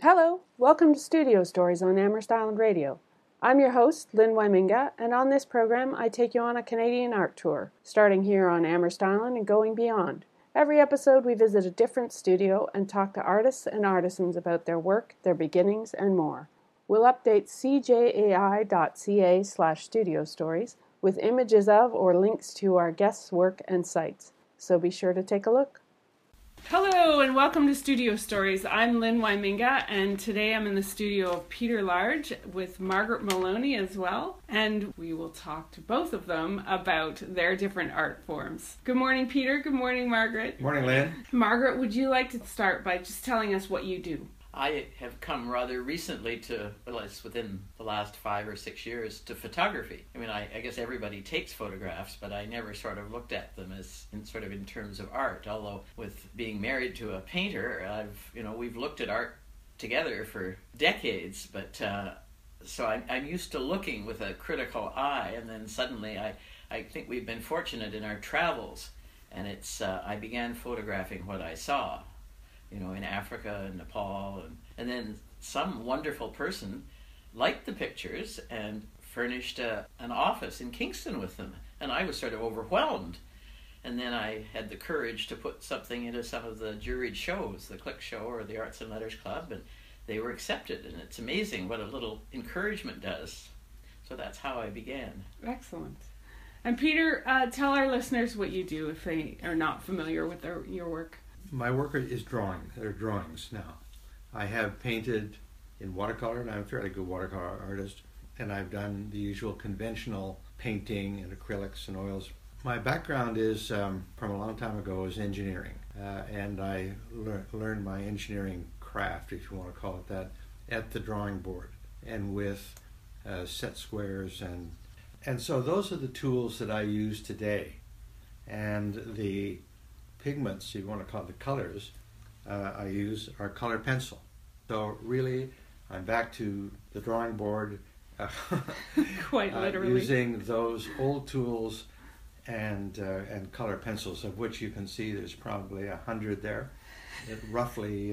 Hello, welcome to Studio Stories on Amherst Island Radio. I'm your host, Lynn Wyming, and on this program I take you on a Canadian art tour, starting here on Amherst Island and going beyond. Every episode we visit a different studio and talk to artists and artisans about their work, their beginnings, and more. We'll update cjai.ca/studio stories with images of or links to our guests' work and sites, so be sure to take a look. Hello and welcome to Studio Stories. I'm Lynn Wyming, and today I'm in the studio of Peter Large with Margaret Maloney as well, and we will talk to both of them about their different art forms. Good morning, Peter. Good morning, Margaret. Good morning, Lynn. Margaret, would you like to start by just telling us what you do? I have come rather recently to, well, it's within the last 5 or 6 years, to photography. I mean, I guess everybody takes photographs, but I never sort of looked at them as in terms of art. Although with being married to a painter, we've looked at art together for decades, but so I'm used to looking with a critical eye, and then suddenly I think we've been fortunate in our travels, and it's I began photographing what I saw. You know, in Africa and Nepal, and then some wonderful person liked the pictures and furnished an office in Kingston with them, and I was sort of overwhelmed. And then I had the courage to put something into some of the juried shows, the Click Show or the Arts and Letters Club, and they were accepted, and it's amazing what a little encouragement does. So that's how I began. Excellent. And Peter, tell our listeners what you do if they are not familiar with your work. My work is drawing. They're drawings now. I have painted in watercolor, and I'm a fairly good watercolor artist, and I've done the usual conventional painting and acrylics and oils. My background is, from a long time ago, is engineering, and I learned my engineering craft, if you want to call it that, at the drawing board and with set squares. And so those are the tools that I use today, and the pigments, you want to call it the colors, I use are color pencil. So really, I'm back to the drawing board, quite literally, using those old tools and color pencils, of which you can see there's probably 100 there, roughly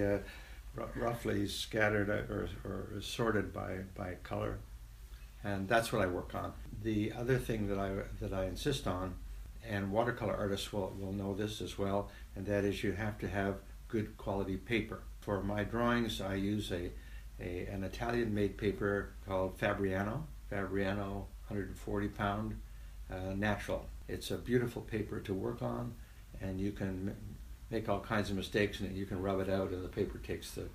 scattered or sorted by color, and that's what I work on. The other thing that I insist on, and watercolor artists will know this as well, and that is you have to have good quality paper. For my drawings, I use an Italian-made paper called Fabriano, 140-pound, natural. It's a beautiful paper to work on, and you can make all kinds of mistakes, and you can rub it out, and the paper takes it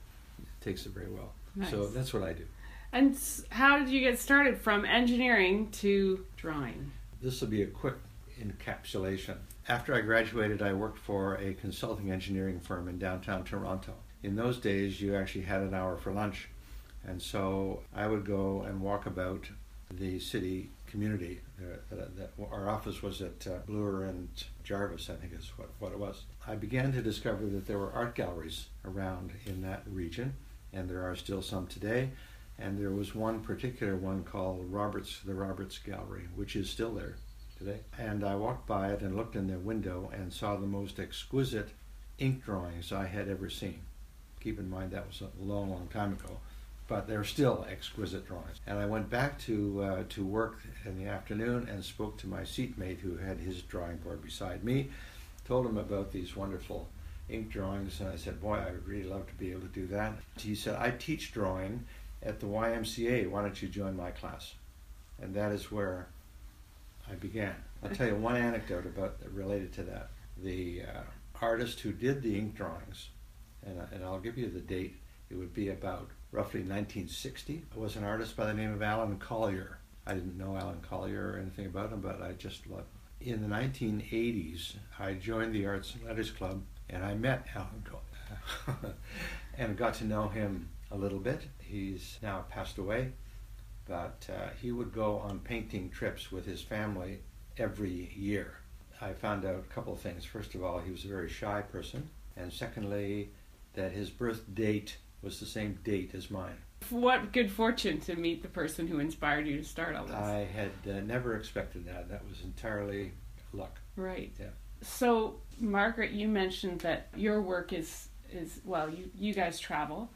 very well. Nice. So that's what I do. And how did you get started from engineering to drawing? This will be a quick encapsulation. After I graduated, I worked for a consulting engineering firm in downtown Toronto. In those days, you actually had an hour for lunch, and so I would go and walk about the city community. Our office was at Bloor and Jarvis, I think is what it was. I began to discover that there were art galleries around in that region, and there are still some today, and there was one particular one called the Roberts Gallery, which is still there today. And I walked by it and looked in their window and saw the most exquisite ink drawings I had ever seen. Keep in mind that was a long, long time ago, but they're still exquisite drawings. And I went back to work in the afternoon and spoke to my seatmate who had his drawing board beside me, told him about these wonderful ink drawings, and I said, boy, I'd really love to be able to do that. He said, I teach drawing at the YMCA. Why don't you join my class? And that is where I began. I'll tell you one anecdote related to that. The artist who did the ink drawings, and I'll give you the date, it would be about roughly 1960, was an artist by the name of Alan Collier. I didn't know Alan Collier or anything about him, but I just loved him. In the 1980s, I joined the Arts and Letters Club, and I met Alan Collier and got to know him a little bit. He's now passed away. But he would go on painting trips with his family every year. I found out a couple of things. First of all, he was a very shy person. And secondly, that his birth date was the same date as mine. What good fortune to meet the person who inspired you to start all this. I had never expected that. That was entirely luck. Right. Yeah. So, Margaret, you mentioned that your work is well, you guys travel.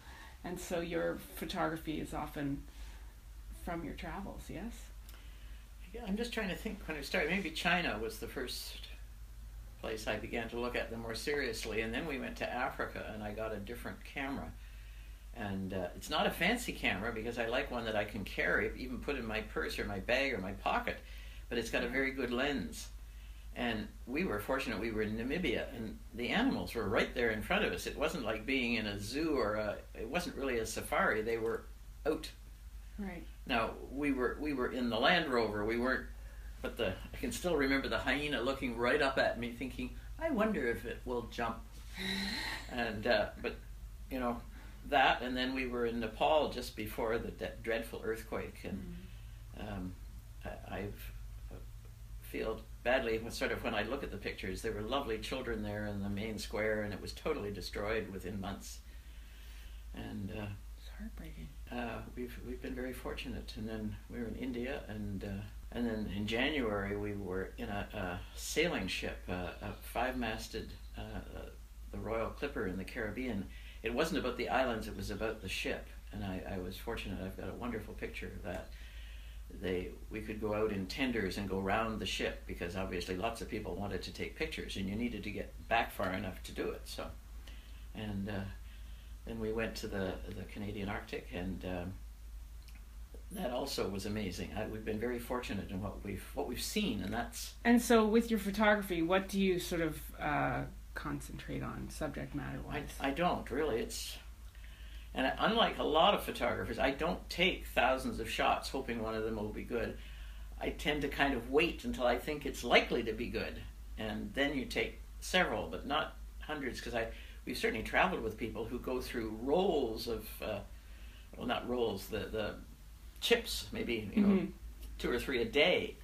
And so your photography is often from your travels, yes? Yeah, I'm just trying to think when I started. Maybe China was the first place I began to look at them more seriously. And then we went to Africa and I got a different camera. And it's not a fancy camera because I like one that I can carry, even put in my purse or my bag or my pocket, but it's got a very good lens. And we were fortunate, we were in Namibia and the animals were right there in front of us. It wasn't like being in a zoo or it wasn't really a safari, they were out. Right. Now, we were in the Land Rover, we weren't, but I can still remember the hyena looking right up at me thinking, I wonder if it will jump. And, but, you know, that, and then we were in Nepal just before the dreadful earthquake, and I feel badly sort of when I look at the pictures. There were lovely children there in the main square, and it was totally destroyed within months. And it's heartbreaking. We've been very fortunate, and then we were in India, and then in January we were in a sailing ship, a five-masted, the Royal Clipper in the Caribbean. It wasn't about the islands, it was about the ship, and I was fortunate. I've got a wonderful picture of that. We could go out in tenders and go round the ship because obviously lots of people wanted to take pictures and you needed to get back far enough to do it. So, and then we went to the Canadian Arctic, and that also was amazing. We've been very fortunate in what we've seen, and that's. And so, with your photography, what do you sort of concentrate on subject matter wise? I don't really. And unlike a lot of photographers, I don't take thousands of shots hoping one of them will be good. I tend to kind of wait until I think it's likely to be good, and then you take several, but not hundreds, because we've certainly traveled with people who go through rolls of well, not rolls, the chips, maybe, you know, 2 or 3 a day.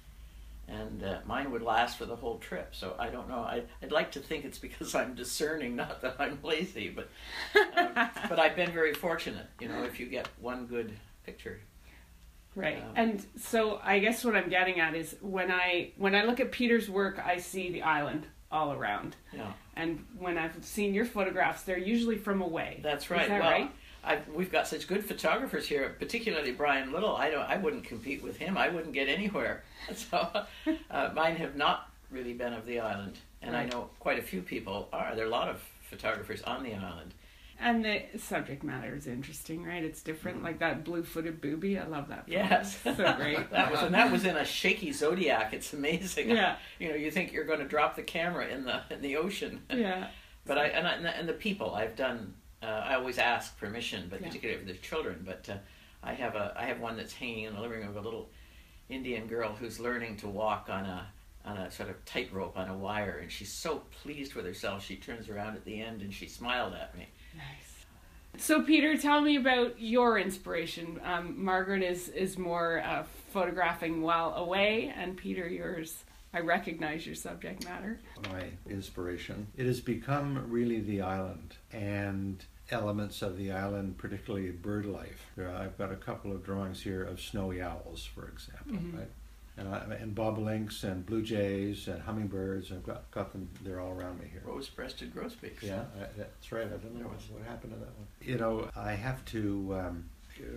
And mine would last for the whole trip, so I don't know. I'd like to think it's because I'm discerning, not that I'm lazy, but but I've been very fortunate, you know, if you get one good picture. Right, and so I guess what I'm getting at is when I look at Peter's work, I see the island all around. Yeah. And when I've seen your photographs, they're usually from away. That's right. Is that right? We've got such good photographers here, particularly Brian Little. I wouldn't compete with him. I wouldn't get anywhere. So mine have not really been of the island, and right. I know quite a few people are. There are a lot of photographers on the island. And the subject matter is interesting, right? It's different, like that blue-footed booby. I love that. Yes, so great. that was in a shaky zodiac. It's amazing. Yeah. You know, you think you're going to drop the camera in the ocean. Yeah. But and the people I've done. I always ask permission, but particularly if there's children. But I have one that's hanging in the living room of a little Indian girl who's learning to walk on a sort of tightrope on a wire, and she's so pleased with herself. She turns around at the end and she smiled at me. Nice. So Peter, tell me about your inspiration. Margaret is more photographing while away, and Peter, yours. I recognize your subject matter. My inspiration. It has become really the island and elements of the island, particularly bird life. I've got a couple of drawings here of snowy owls, for example, right? And bobolinks and blue jays and hummingbirds. I've got them, they're all around me here. Rose-breasted grosbeaks. Yeah, that's right. I don't know what happened to that one. You know, I have to,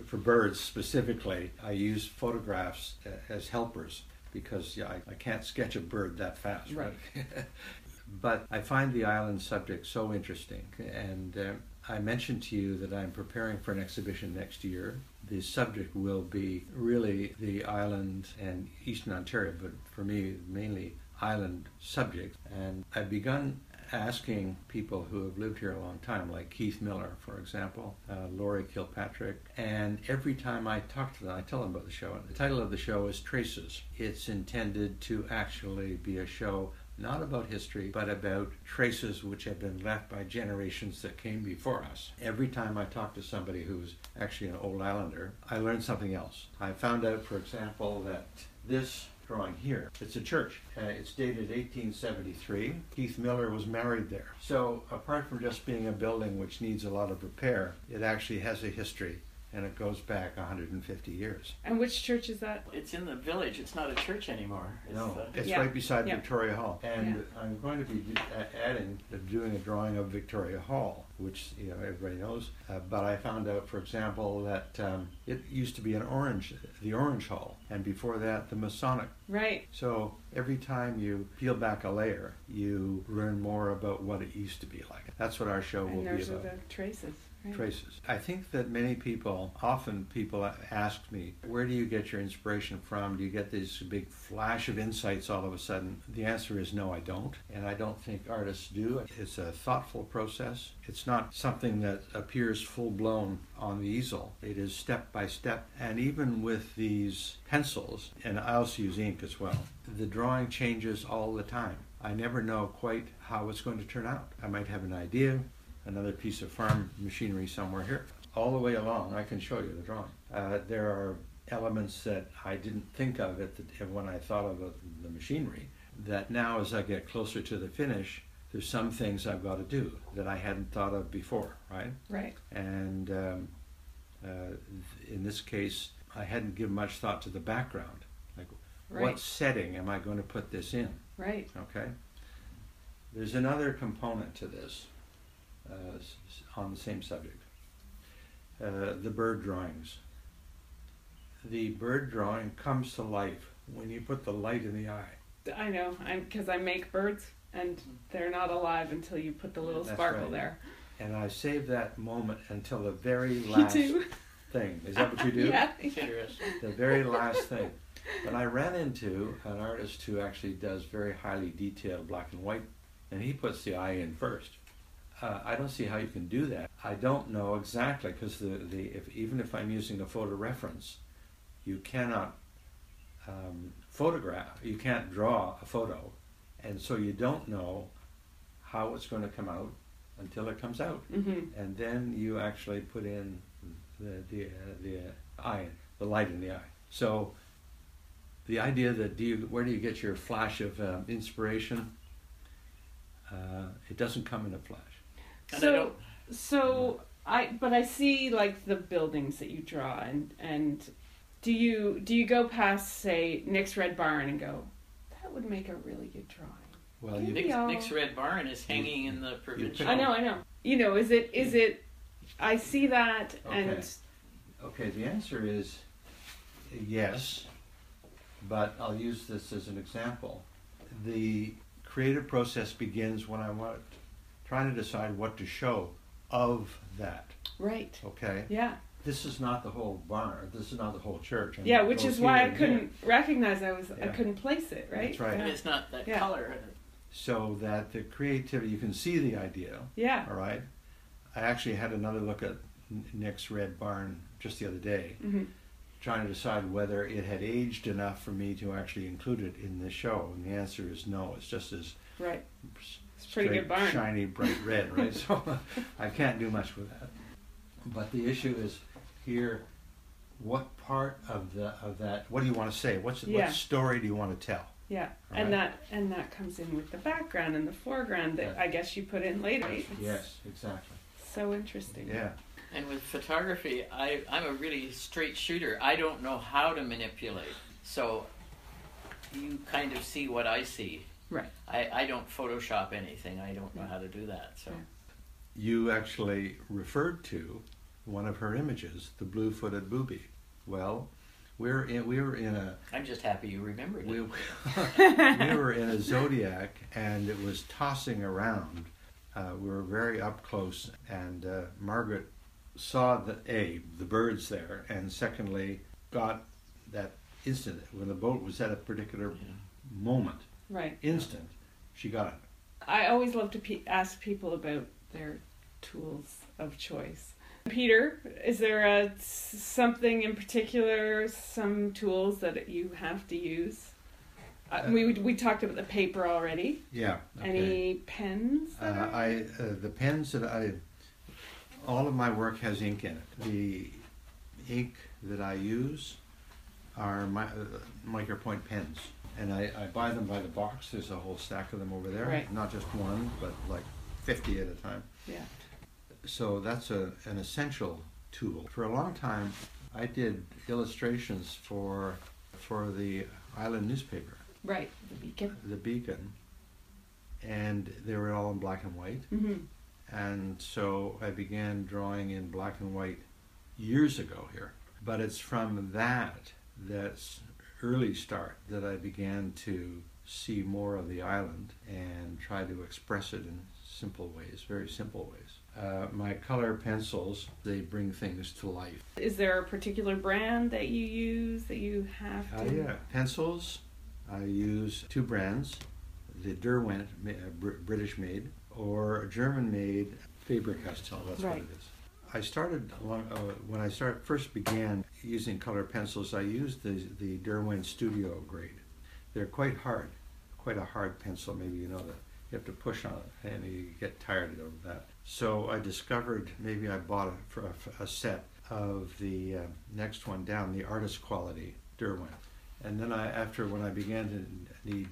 for birds specifically, I use photographs as helpers. Because I can't sketch a bird that fast, right? But I find the island subject so interesting. And I mentioned to you that I'm preparing for an exhibition next year. The subject will be really the island and Eastern Ontario, but for me, mainly island subject. And I've begun asking people who have lived here a long time, like Keith Miller, for example, Laurie Kilpatrick, and every time I talk to them, I tell them about the show. And the title of the show is Traces. It's intended to actually be a show not about history, but about traces which have been left by generations that came before us. Every time I talk to somebody who's actually an old islander, I learn something else. I found out, for example, that this drawing here. It's a church. It's dated 1873. Keith Miller was married there. So apart from just being a building which needs a lot of repair, it actually has a history and it goes back 150 years. And which church is that? It's in the village. It's not a church anymore. It's right beside Victoria Hall. And I'm going to be doing a drawing of Victoria Hall, which everybody knows. But I found out, for example, that it used to be the Orange Hall, and before that, the Masonic. Right. So every time you peel back a layer, you learn more about what it used to be like. That's what our show will be about. And those are the traces. Right. Traces. I think that many people, often people ask me, where do you get your inspiration from? Do you get these big flash of insights all of a sudden? The answer is no, I don't. And I don't think artists do. It's a thoughtful process. It's not something that appears full-blown on the easel. It is step by step. And even with these pencils, and I also use ink as well, the drawing changes all the time. I never know quite how it's going to turn out. I might have an idea, another piece of farm machinery somewhere here. All the way along, I can show you the drawing. There are elements that I didn't think of when I thought of the machinery, that now as I get closer to the finish, there's some things I've got to do that I hadn't thought of before, right? Right. And in this case, I hadn't given much thought to the background. Like, what setting am I going to put this in? Right. Okay. There's another component to this. On the same subject. The bird drawings. The bird drawing comes to life when you put the light in the eye. I know, because I make birds and they're not alive until you put the little sparkle there. And I save that moment until the very last thing. Is that what you do? The very last thing. And I ran into an artist who actually does very highly detailed black and white, and he puts the eye in first. I don't see how you can do that. I don't know exactly, because even if I'm using a photo reference, you cannot photograph, you can't draw a photo, and so you don't know how it's going to come out until it comes out. Mm-hmm. And then you actually put in the light in the eye. So the idea that where do you get your flash of inspiration? It doesn't come in a flash. But I see like the buildings that you draw, and do you go past, say, Nick's Red Barn and go, that would make a really good drawing? Well, Nick's Red Barn is hanging in the provincial. I know. You know, is it? I see that, okay. The answer is yes, but I'll use this as an example. The creative process begins when I'm trying to decide what to show of that. Right. Okay? Yeah. This is not the whole barn. This is not the whole church. Which is why I couldn't recognize. I couldn't place it, right? That's right. Yeah. And it's not that color. So that the creativity, you can see the idea. Yeah. All right? I actually had another look at Nick's Red Barn just the other day, trying to decide whether it had aged enough for me to actually include it in the show, and the answer is no. It's just this straight, shiny, bright red, right? So I can't do much with that. But the issue is here: what part of that? What do you want to say? What story do you want to tell? Yeah, right? and that comes in with the background and the foreground that I guess you put in later. It's exactly. So interesting. Yeah. And with photography, I'm a really straight shooter. I don't know how to manipulate. So you kind of see what I see. Right. I don't Photoshop anything. I don't know how to do that. So you actually referred to one of her images, the blue-footed booby. Well, we were in a... I'm just happy you remembered it. We were in a Zodiac, and it was tossing around. We were very up close, and Margaret saw the birds there, and secondly got that instant when the boat was at a particular moment. Right. Instant, she got it. I always love to ask people about their tools of choice. Peter, is there something in particular, some tools that you have to use? We talked about the paper already. Yeah. Okay. Any pens? The pens that I. All of my work has ink in it. The ink that I use are my micropoint pens, and I buy them by the box. There's a whole stack of them over there, not just one, but like 50 at a time. Yeah. So that's an essential tool. For a long time, I did illustrations for the island newspaper. Right, the Beacon. The Beacon. And they were all in black and white. Mm-hmm. And so I began drawing in black and white years ago here. But it's from that early start that I began to see more of the island and try to express it in simple ways, very simple ways. My color pencils, they bring things to life. Is there a particular brand that you use that you have to? Yeah, pencils. I use two brands, the Derwent, British-made, or German-made Faber Castell. That's right. What it is. I started when I first began using color pencils. I used the Derwent Studio grade. They're quite hard, quite a hard pencil. Maybe you know that. You have to push on it, and you get tired of that. So I discovered, maybe I bought a set of the next one down, the artist quality Derwent. And then when I began to need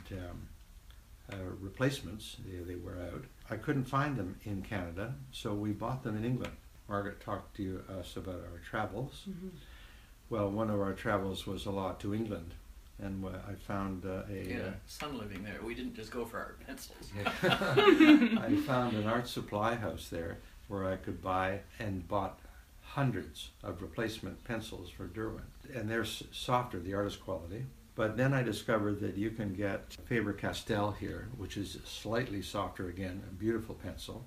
replacements, they were out. I couldn't find them in Canada, so we bought them in England. Margaret talked to us about our travels. Mm-hmm. Well, one of our travels was a lot to England, and I found sun living there. We didn't just go for our pencils. I found an art supply house there where I could buy and bought hundreds of replacement pencils for Derwent. And they're softer, the artist quality. But then I discovered that you can get Faber Castell here, which is slightly softer again, a beautiful pencil.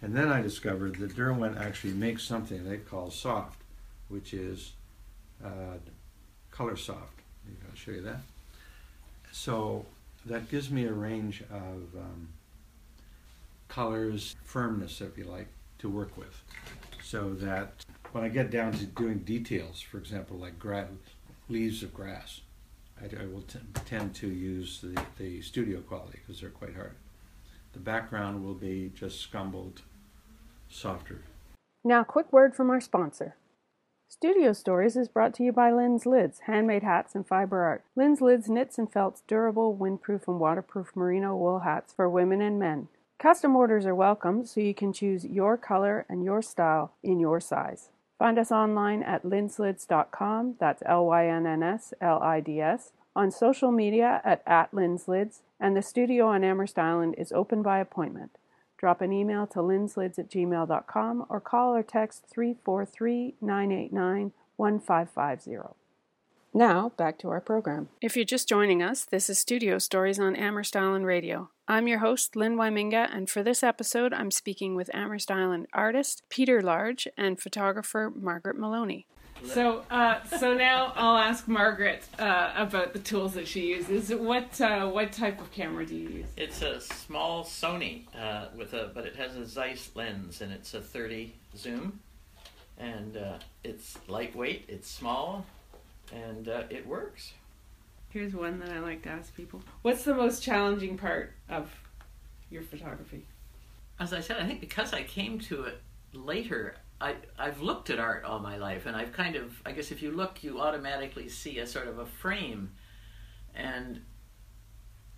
And then I discovered that Derwent actually makes something they call soft, which is color soft. I'll show you that. So that gives me a range of colors, firmness, if you like, to work with. So that when I get down to doing details, for example, like leaves of grass, I will tend to use the studio quality because they're quite hard. The background will be just scumbled, softer. Now, quick word from our sponsor. Studio Stories is brought to you by Lynn's Lids, handmade hats and fiber art. Lynn's Lids knits and felts durable, windproof, and waterproof merino wool hats for women and men. Custom orders are welcome, so you can choose your color and your style in your size. Find us online at lynslids.com, that's LYNNSLIDS, on social media at @lynslids, and the studio on Amherst Island is open by appointment. Drop an email to lynslids@gmail.com or call or text 343-989-1550. Now, back to our program. If you're just joining us, this is Studio Stories on Amherst Island Radio. I'm your host, Lynn Wyming, and for this episode, I'm speaking with Amherst Island artist Peter Large and photographer Margaret Maloney. So now I'll ask Margaret about the tools that she uses. What type of camera do you use? It's a small Sony but it has a Zeiss lens, and it's a 30 zoom, and it's lightweight, it's small, and it works. Here's one that I like to ask people. What's the most challenging part of your photography? As I said, I think because I came to it later, I've looked at art all my life, and I've kind of, I guess if you look, you automatically see a sort of a frame, and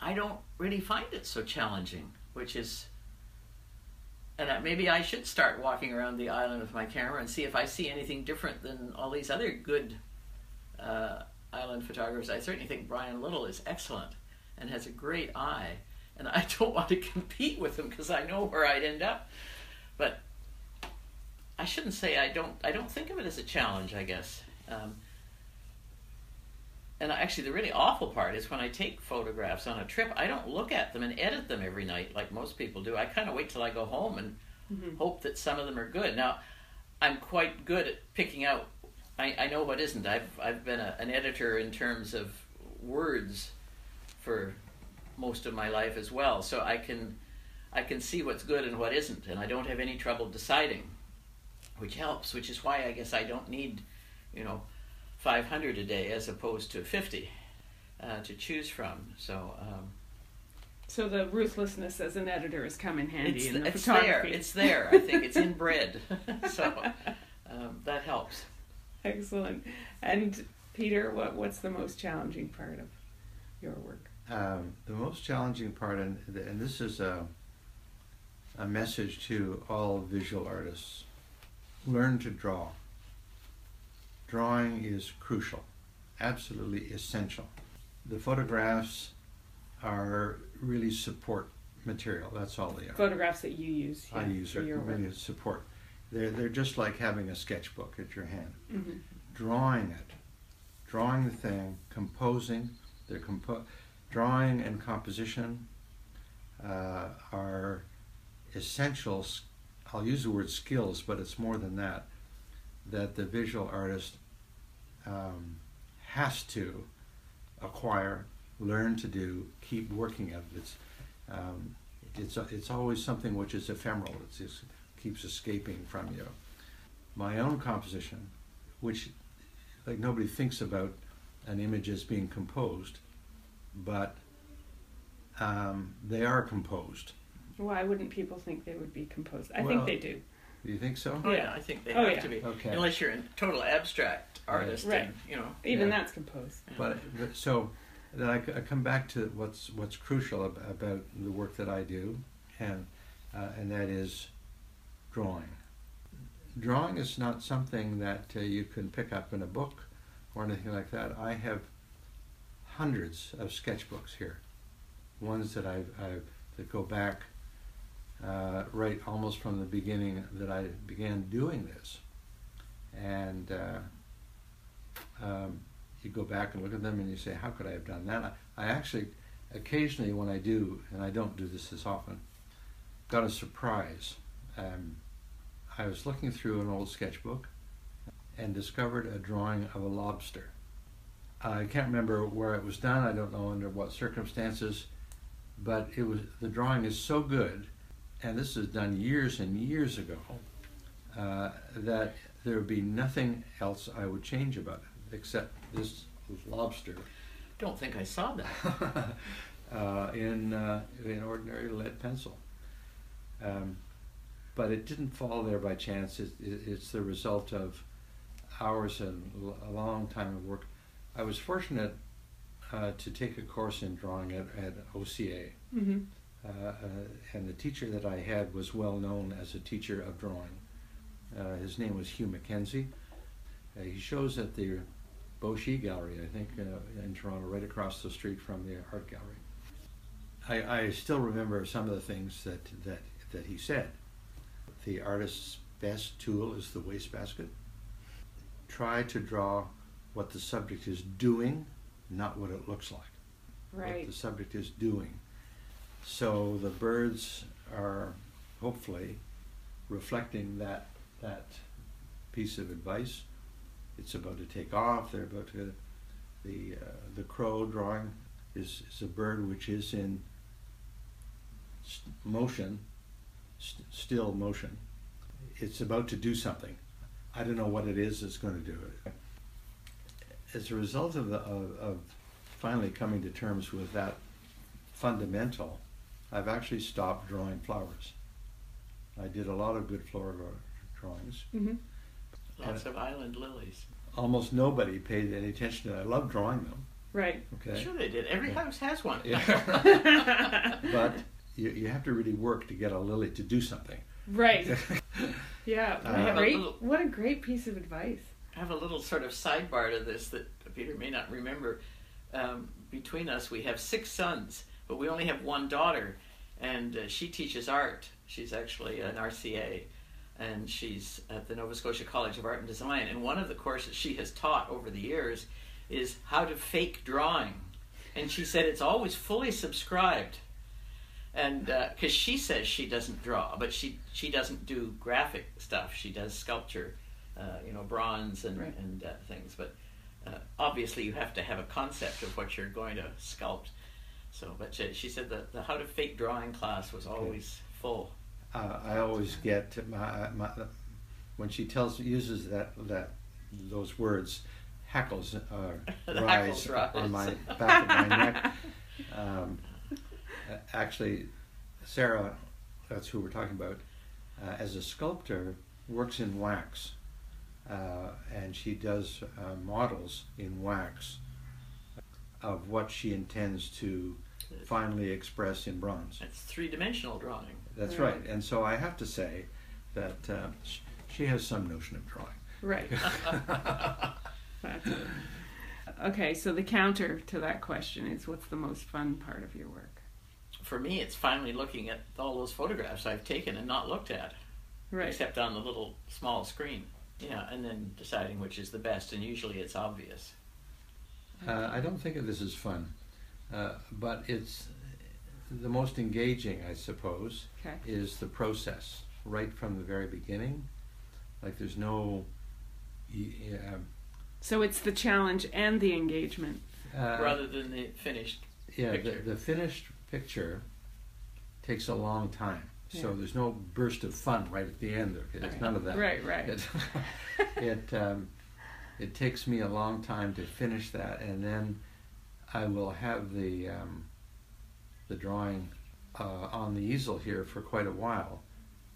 I don't really find it so challenging, which is, and maybe I should start walking around the island with my camera and see if I see anything different than all these other good island photographers. I certainly think Brian Little is excellent and has a great eye, and I don't want to compete with him because I know where I'd end up, but I shouldn't say I don't think of it as a challenge, I guess. And actually the really awful part is when I take photographs on a trip, I don't look at them and edit them every night like most people do. I kind of wait till I go home and mm-hmm. hope that some of them are good. Now, I'm quite good at picking out, I know what isn't. I've been an editor in terms of words for most of my life as well, so I can see what's good and what isn't, and I don't have any trouble deciding, which helps, which is why I guess I don't need, 500 a day as opposed to 50 to choose from. So so the ruthlessness as an editor has come in handy in the photography. It's there. I think it's inbred. So that helps. Excellent. And Peter, what's the most challenging part of your work? The most challenging part, and this is a message to all visual artists, learn to draw. drawing is crucial, absolutely essential. The photographs are really support material, that's all they are. Photographs that you use. Yeah, I use are really support. They're just like having a sketchbook at your hand. Mm-hmm. Drawing it, drawing the thing, composing, drawing and composition are essential, I'll use the word skills, but it's more than that, that the visual artist has to acquire, learn to do, keep working at it. It's always something which is ephemeral, it keeps escaping from you. My own composition, which like nobody thinks about an image as being composed, but they are composed. Why wouldn't people think they would be composed? I think they do. Do you think so? Oh, yeah, I think they have to be. Okay. Unless you're a total abstract artist. Right. And, you know. Even that's composed. But so then I come back to what's crucial about the work that I do, and that is drawing. Drawing is not something that you can pick up in a book or anything like that. I have hundreds of sketchbooks here, ones that I've that go back right almost from the beginning that I began doing this, and you go back and look at them and you say, how could I have done that? I actually occasionally, when I do, and I don't do this as often, got a surprise. I was looking through an old sketchbook and discovered a drawing of a lobster. I can't remember where it was done, I don't know under what circumstances, but it was, the drawing is so good, and this was done years and years ago, that there would be nothing else I would change about it except this lobster. Don't think I saw that. in ordinary lead pencil. But it didn't fall there by chance. It's the result of hours and a long time of work. I was fortunate to take a course in drawing at OCA. Mm-hmm. And the teacher that I had was well known as a teacher of drawing. His name was Hugh Mackenzie. He shows at the Bosch Gallery, I think, in Toronto, right across the street from the Art Gallery. I still remember some of the things that he said. The artist's best tool is the wastebasket. Try to draw what the subject is doing, not what it looks like. Right. What the subject is doing. So the birds are hopefully reflecting that piece of advice. It's about to take off. They're about to the crow drawing is a bird which is in motion. Still motion. It's about to do something. I don't know what it is that's going to do it. As a result of finally coming to terms with that fundamental, I've actually stopped drawing flowers. I did a lot of good floral drawings. Mm-hmm. Lots of island lilies. Almost nobody paid any attention to that. I love drawing them. Right. Okay. Sure they did. Every house has one. Yeah. But you have to really work to get a lily to do something. Right. Yeah. What a great piece of advice. I have a little sort of sidebar to this that Peter may not remember. Between us, we have 6 sons, but we only have one daughter, and she teaches art. She's actually an RCA, and she's at the Nova Scotia College of Art and Design. And one of the courses she has taught over the years is how to fake drawing. And she said it's always fully subscribed. And because she says she doesn't draw, but she doesn't do graphic stuff. She does sculpture, bronze and right. and things. But obviously, you have to have a concept of what you're going to sculpt. So, but she said that the how to fake drawing class was always full. I always get my when she uses those words, hackles rise on my back of my neck. Actually, Sarah, that's who we're talking about, as a sculptor, works in wax. And she does models in wax of what she intends to finally express in bronze. That's three-dimensional drawing. That's right. And so I have to say that she has some notion of drawing. Right. Okay, so the counter to that question is, what's the most fun part of your work? For me, it's finally looking at all those photographs I've taken and not looked at. Right. Except on the little small screen. Yeah, and then deciding which is the best, and usually it's obvious. I don't think of this as fun, but it's the most engaging, I suppose, okay. Is the process, right from the very beginning. Like there's no... So it's the challenge and the engagement. Rather than the finished picture. The finished picture takes a long time. Yeah. So there's no burst of fun right at the end. It's right. None of that. Right, right. It takes me a long time to finish that, and then I will have the drawing on the easel here for quite a while,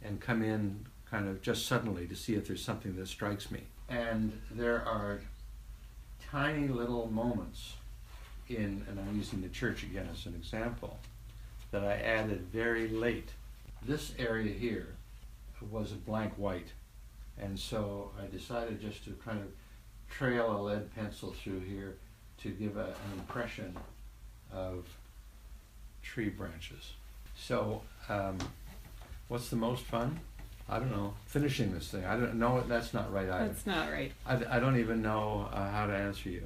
and come in kind of just suddenly to see if there's something that strikes me. And there are tiny little moments in, and I'm using the church again as an example, that I added very late. This area here was a blank white, and so I decided just to kind of trail a lead pencil through here to give an impression of tree branches. So what's the most fun? I don't know, finishing this thing. I don't know, that's not right either. That's not right. I don't even know how to answer you.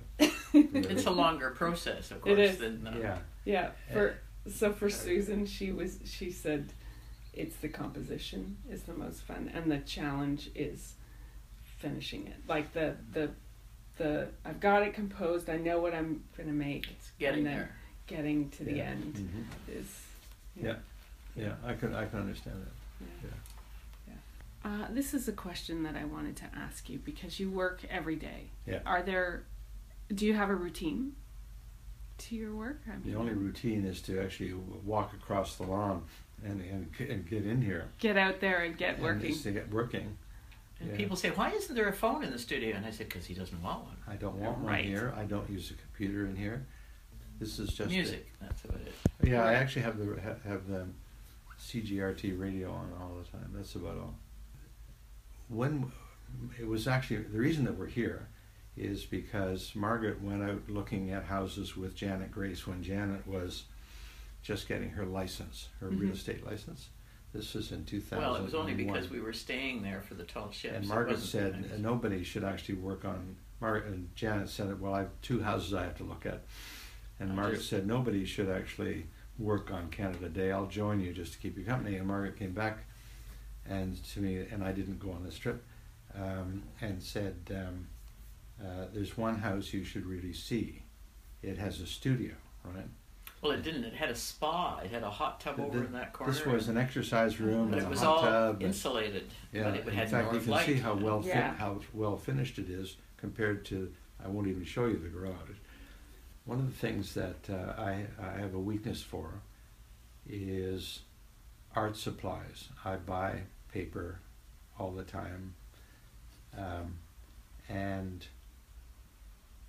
Really. It's a longer process, of course. It is. Than, yeah. For Susan, she said it's the composition is the most fun, and the challenge is finishing it. Like the I've got it composed, I know what I'm going to make. It's getting there. Getting to the end is... Yeah. Yeah, I can understand that. Yeah. This is a question that I wanted to ask you, because you work every day. Yeah. Do you have a routine to your work? I mean, the only routine is to actually walk across the lawn and get in here. Get out there and get working. And get working. And people say, why isn't there a phone in the studio? And I said, because he doesn't want one. I don't want one here. I don't use a computer in here. This is just... music. That's what it is. Yeah, I actually have the CGRT radio on all the time. That's about all. When it was actually the reason that we're here is because Margaret went out looking at houses with Janet Grace when Janet was just getting her license, her real estate license. This was in 2000. Well, it was only because we were staying there for the tall ships. And Margaret said nobody should actually work on. Margaret and Janet said, "Well, I have two houses I have to look at," and Margaret said nobody should actually work on Canada Day. I'll join you just to keep you company. And Margaret came back. And to me, and I didn't go on this trip, and said, there's one house you should really see. It has a studio, right? Well, it didn't. It had a spa. It had a hot tub over in that corner. This was an exercise room and a hot tub. It was all insulated, but it had north light. In fact, you can see how well finished it is compared to, I won't even show you the garage. One of the things that I have a weakness for is art supplies. I buy paper all the time, and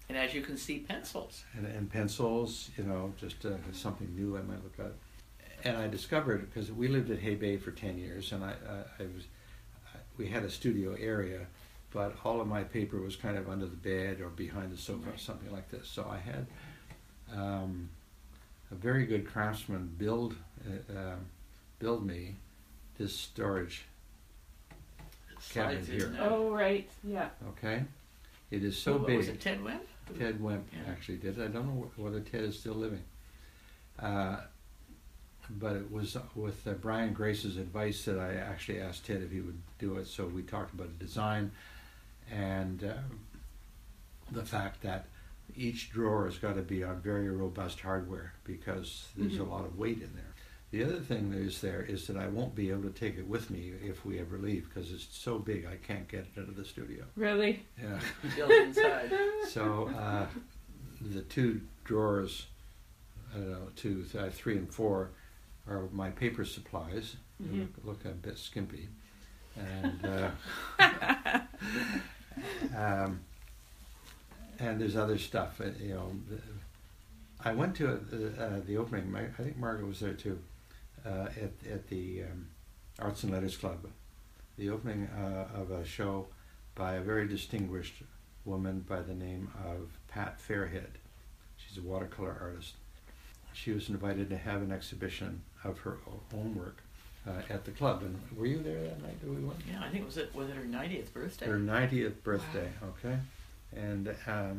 as you can see, pencils and pencils. You know, just something new I might look at. And I discovered, because we lived at Hay Bay for 10 years, and we had a studio area, but all of my paper was kind of under the bed or behind the sofa or something like this. So I had a very good craftsman build me this storage cabinet here. Oh, right, yeah. Okay, it is so big. Was it Ted Wimp? Ted Wimp actually did it. I don't know whether Ted is still living. But it was with Brian Grace's advice that I actually asked Ted if he would do it. So we talked about design and the fact that each drawer has got to be on very robust hardware, because there's a lot of weight in there. The other thing that is there is that I won't be able to take it with me if we ever leave, because it's so big I can't get it out of the studio. Really? Yeah. Built inside. So the two drawers, I don't know, 2, 3, and 4, are my paper supplies. Mm-hmm. Look a bit skimpy. And and there's other stuff, you know. I went to the opening. I think Margaret was there too. At the Arts and Letters Club, the opening of a show by a very distinguished woman by the name of Pat Fairhead. She's a watercolor artist. She was invited to have an exhibition of her own work at the club. And were you there that night? Yeah, I think was it her 90th birthday? Her 90th birthday, wow. Okay. And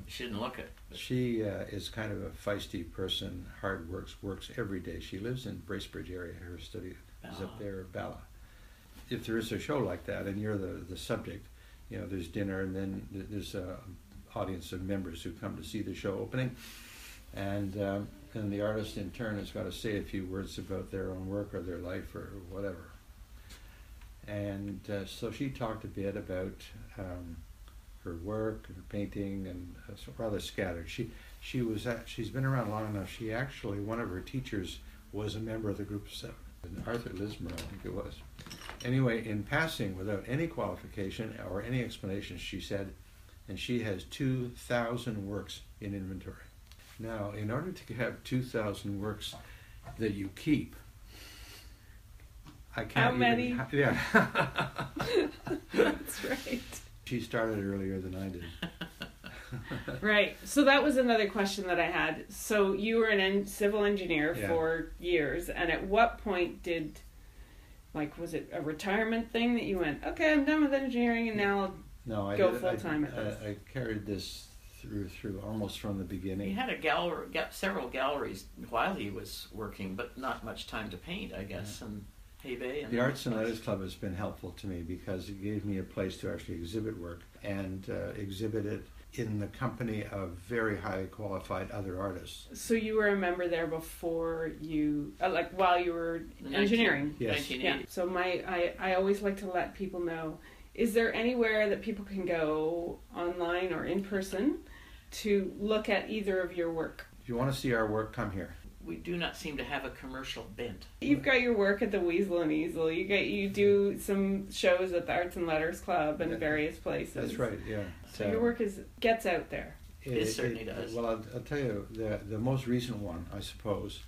she didn't look it. She is kind of a feisty person, hard works every day. She lives in Bracebridge area. Her studio is up there, Bella. If there is a show like that and you're the subject, you know, there's dinner and then there's an audience of members who come to see the show opening. And the artist in turn has got to say a few words about their own work or their life or whatever. And so she talked a bit about her work, her painting, and rather scattered. She's been around long enough. She actually, one of her teachers was a member of the Group of Seven, Arthur Lismer, I think it was. Anyway, in passing, without any qualification or any explanation, she said, and she has 2,000 works in inventory. Now, in order to have 2,000 works that you keep, I can't. How many? Yeah. That's right. She started earlier than I did. Right. So that was another question that I had. So you were a civil engineer for years, and at what point did, was it a retirement thing that you went, okay, I'm done with engineering, and now I'll go full-time at this? I carried this through almost from the beginning. He had a gallery, several galleries while he was working, but not much time to paint, I guess, and Hay Bay. And the Arts and Letters Club has been helpful to me because it gave me a place to actually exhibit work and exhibit it in the company of very highly qualified other artists. So you were a member there before you, while you were engineering? Yes. Yeah. So I always like to let people know, is there anywhere that people can go online or in person to look at either of your work? If you want to see our work, come here. We do not seem to have a commercial bent. You've got your work at the Weasel and Easel. You do some shows at the Arts and Letters Club and various places. That's right, yeah. So your work gets out there. It certainly does. Well, I'll tell you, the most recent one, I suppose,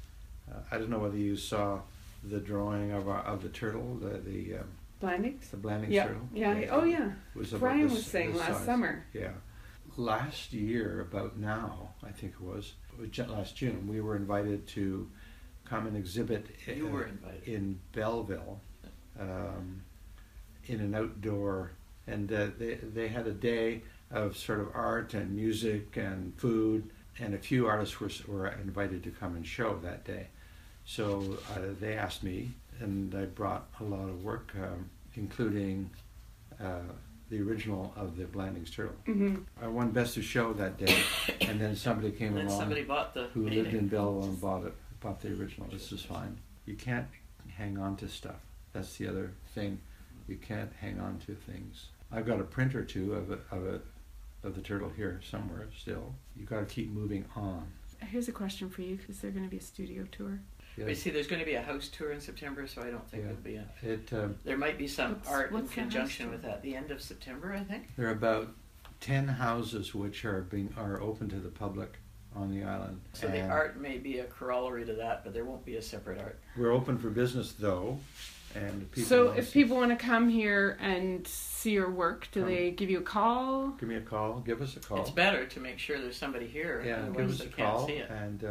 I don't know whether you saw the drawing of the turtle, the Blandings? The Blandings turtle. Yeah. Oh, yeah. Brian was saying last summer. Yeah. Last year, about now, I think it was, last June, we were invited to come and exhibit in Belleville in an outdoor, and they had a day of sort of art and music and food, and a few artists were invited to come and show that day. So they asked me, and I brought a lot of work, including the original of the Blandings turtle. Mm-hmm. I won Best of Show that day, and then somebody came along who lived in Belleville and bought the original. This is fine. You can't hang on to stuff. That's the other thing. You can't hang on to things. I've got a print or two of the turtle here somewhere still. You've got to keep moving on. Here's a question for you. Is there going to be a studio tour? Yes. But see, there's going to be a house tour in September, so I don't think it'll be there might be some art in conjunction with that. The end of September, I think. There are about 10 houses which are open to the public on the island. So the art may be a corollary to that, but there won't be a separate art. We're open for business, though. And so if people want to come here and see your work, they give you a call? Give me a call. Give us a call. It's better to make sure there's somebody here. Yeah, give us a call. And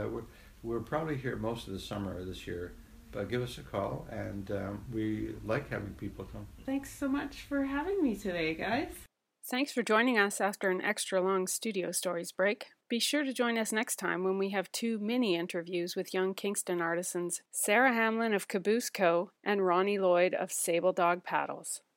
we're probably here most of the summer this year, but give us a call, and we like having people come. Thanks so much for having me today, guys. Thanks for joining us after an extra long Studio Stories break. Be sure to join us next time when we have two mini interviews with young Kingston artisans, Sarah Hamlin of Caboose Co. and Ronnie Lloyd of Sable Dog Paddles.